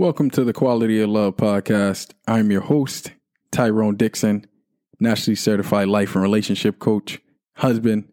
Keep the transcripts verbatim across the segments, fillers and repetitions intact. Welcome to the Quality of Love podcast. I'm your host, Tyrone Dixon, nationally certified life and relationship coach, husband,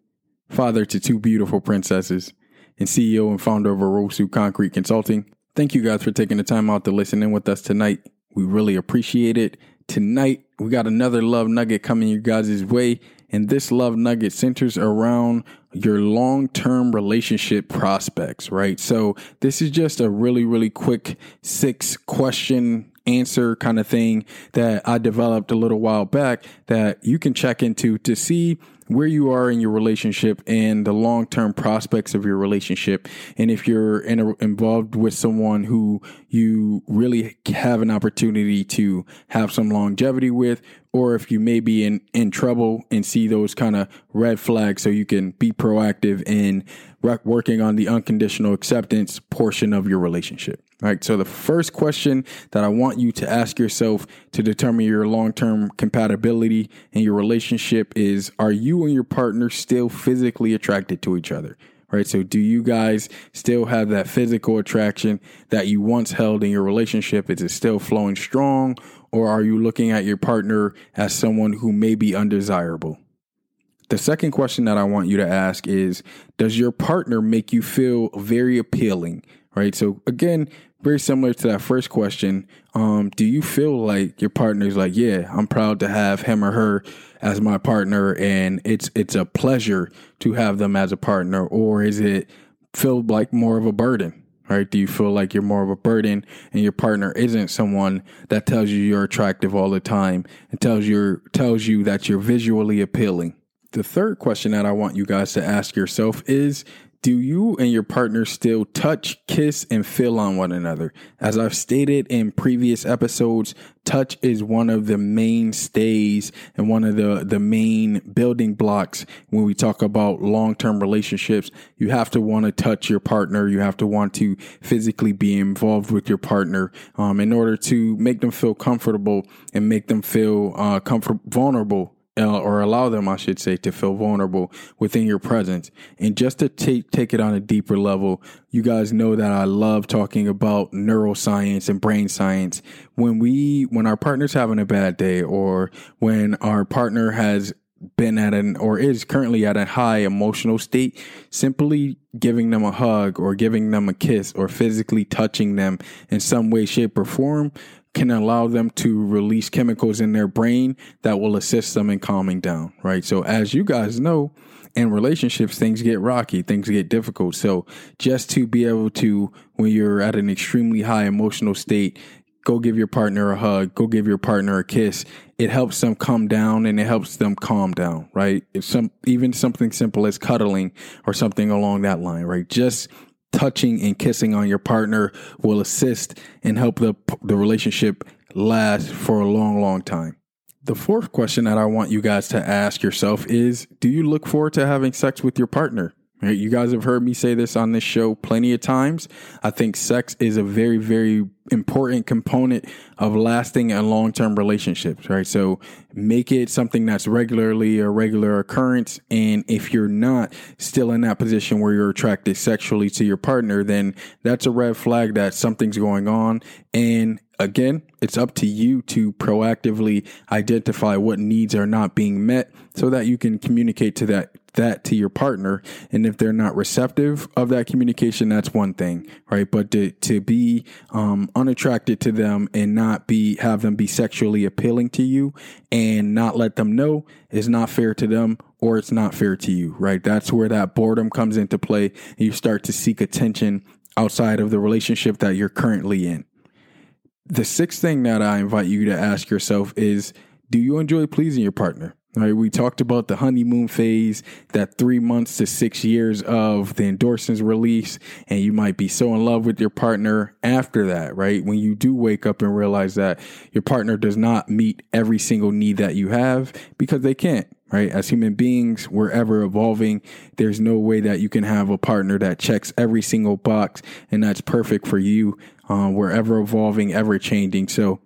father to two beautiful princesses, and C E O and founder of Arosu Concrete Consulting. Thank you guys for taking the time out to listen in with us tonight. We really appreciate it. Tonight, we got another love nugget coming your guys' way, and this love nugget centers around your long-term relationship prospects, right? So this is just a really, really quick six question answer kind of thing that I developed a little while back that you can check into to see where you are in your relationship and the long-term prospects of your relationship. And if you're in a, involved with someone who you really have an opportunity to have some longevity with, or if you may be in, in trouble and see those kind of red flags so you can be proactive in rec- working on the unconditional acceptance portion of your relationship. All right. So the first question that I want you to ask yourself to determine your long-term compatibility in your relationship is, are you and your partner still physically attracted to each other, right? So do you guys still have that physical attraction that you once held in your relationship? Is it still flowing strong, or are you looking at your partner as someone who may be undesirable? The second question that I want you to ask is, does your partner make you feel very appealing, right? So again, very similar to that first question. Um, do you feel like your partner's like, yeah, I'm proud to have him or her as my partner, and it's it's a pleasure to have them as a partner? Or is it feel like more of a burden, right? Do you feel like you're more of a burden and your partner isn't someone that tells you you're attractive all the time and tells you tells you that you're visually appealing? The third question that I want you guys to ask yourself is, do you and your partner still touch, kiss, and feel on one another? As I've stated in previous episodes, touch is one of the mainstays and one of the, the main building blocks when we talk about long-term relationships. You have to want to touch your partner. You have to want to physically be involved with your partner um, in order to make them feel comfortable and make them feel uh, comfort- vulnerable. Uh, or allow them, I should say, to feel vulnerable within your presence. And just to take take it on a deeper level, you guys know that I love talking about neuroscience and brain science. When we, when our partner's having a bad day, or when our partner has been at an or is currently at a high emotional state, simply giving them a hug or giving them a kiss or physically touching them in some way, shape, or form can allow them to release chemicals in their brain that will assist them in calming down, right? So as you guys know, in relationships, things get rocky, things get difficult. So just to be able to, when you're at an extremely high emotional state, go give your partner a hug, go give your partner a kiss. It helps them come down and it helps them calm down, right? It's some, even something simple as cuddling or something along that line, right? Just touching and kissing on your partner will assist and help the the relationship last for a long, long time. The fourth question that I want you guys to ask yourself is, do you look forward to having sex with your partner? Right, you guys have heard me say this on this show plenty of times. I think sex is a very, very important component of lasting and long-term relationships, right? So make it something that's regularly a regular occurrence. And if you're not still in that position where you're attracted sexually to your partner, then that's a red flag that something's going on. And again, it's up to you to proactively identify what needs are not being met so that you can communicate to that that to your partner. And if they're not receptive of that communication, that's one thing, right? But to, to be um, unattracted to them and not be have them be sexually appealing to you and not let them know is not fair to them, or it's not fair to you, right? That's where that boredom comes into play. And you start to seek attention outside of the relationship that you're currently in. The sixth thing that I invite you to ask yourself is, do you enjoy pleasing your partner? All right, we talked about the honeymoon phase, that three months to six years of the endorphins release, and you might be so in love with your partner after that, right? When you do wake up and realize that your partner does not meet every single need that you have, because they can't, right? As human beings, we're ever evolving. There's no way that you can have a partner that checks every single box and that's perfect for you. Um, we're ever evolving, ever changing. So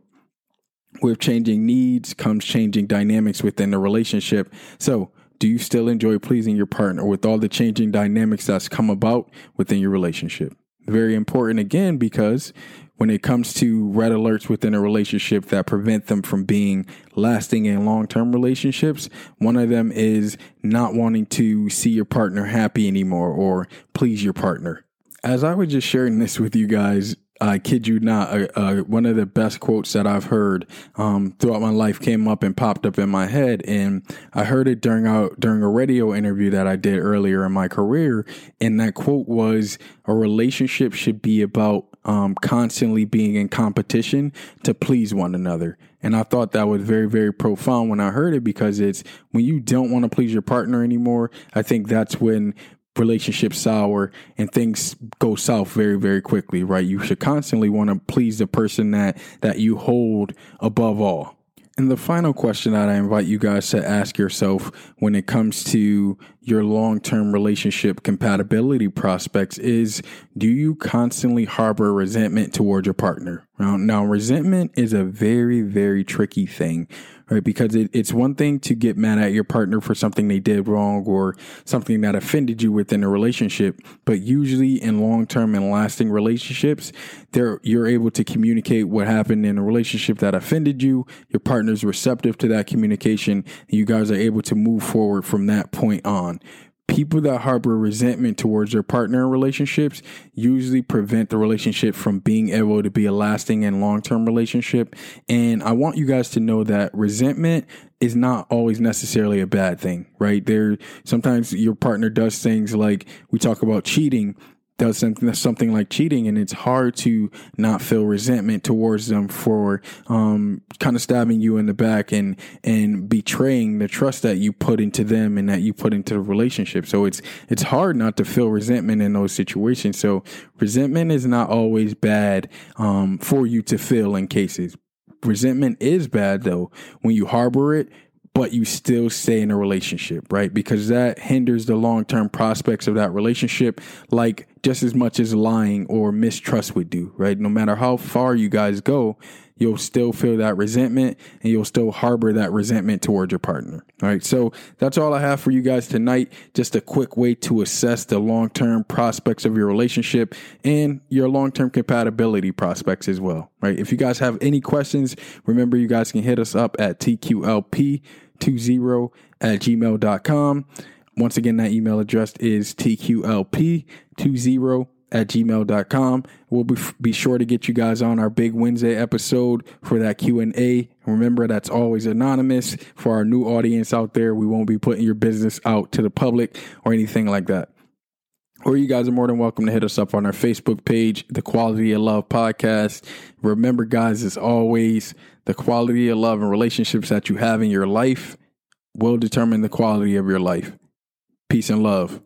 with changing needs comes changing dynamics within the relationship. So do you still enjoy pleasing your partner with all the changing dynamics that's come about within your relationship? Very important, again, because when it comes to red alerts within a relationship that prevent them from being lasting and long-term relationships, one of them is not wanting to see your partner happy anymore or please your partner. As I was just sharing this with you guys, I kid you not, uh, uh, one of the best quotes that I've heard um, throughout my life came up and popped up in my head. And I heard it during a, during a radio interview that I did earlier in my career. And that quote was, a relationship should be about um, constantly being in competition to please one another. And I thought that was very, very profound when I heard it, because it's when you don't want to please your partner anymore, I think that's when relationships sour and things go south very, very quickly, right? You should constantly want to please the person that that you hold above all. And the final question that I invite you guys to ask yourself when it comes to your long-term relationship compatibility prospects is, do you constantly harbor resentment towards your partner? Now, now resentment is a very, very tricky thing, right? Because it, it's one thing to get mad at your partner for something they did wrong or something that offended you within a relationship. But usually in long-term and lasting relationships, there you're able to communicate what happened in a relationship that offended you. Your partner's receptive to that communication. And you guys are able to move forward from that point on. People that harbor resentment towards their partner in relationships usually prevent the relationship from being able to be a lasting and long-term relationship. And I want you guys to know that resentment is not always necessarily a bad thing, right? There, sometimes your partner does things like, we talk about cheating, does something, something like cheating, and it's hard to not feel resentment towards them for um, kind of stabbing you in the back and and betraying the trust that you put into them and that you put into the relationship. So it's it's hard not to feel resentment in those situations. So resentment is not always bad um, for you to feel in cases. Resentment is bad, though, when you harbor it, but you still stay in a relationship, right? Because that hinders the long-term prospects of that relationship, like just as much as lying or mistrust would do, right? No matter how far you guys go, you'll still feel that resentment and you'll still harbor that resentment towards your partner. All right. So that's all I have for you guys tonight. Just a quick way to assess the long-term prospects of your relationship and your long-term compatibility prospects as well. Right. If you guys have any questions, remember you guys can hit us up at T Q L P twenty at gmail dot com. Once again, that email address is T Q L P twenty at gmail dot com. We'll be, be sure to get you guys on our big Wednesday episode for that Q and A. Remember, that's always anonymous for our new audience out there. We won't be putting your business out to the public or anything like that. Or you guys are more than welcome to hit us up on our Facebook page, The Quality of Love Podcast. Remember, guys, as always, the quality of love and relationships that you have in your life will determine the quality of your life. Peace and love.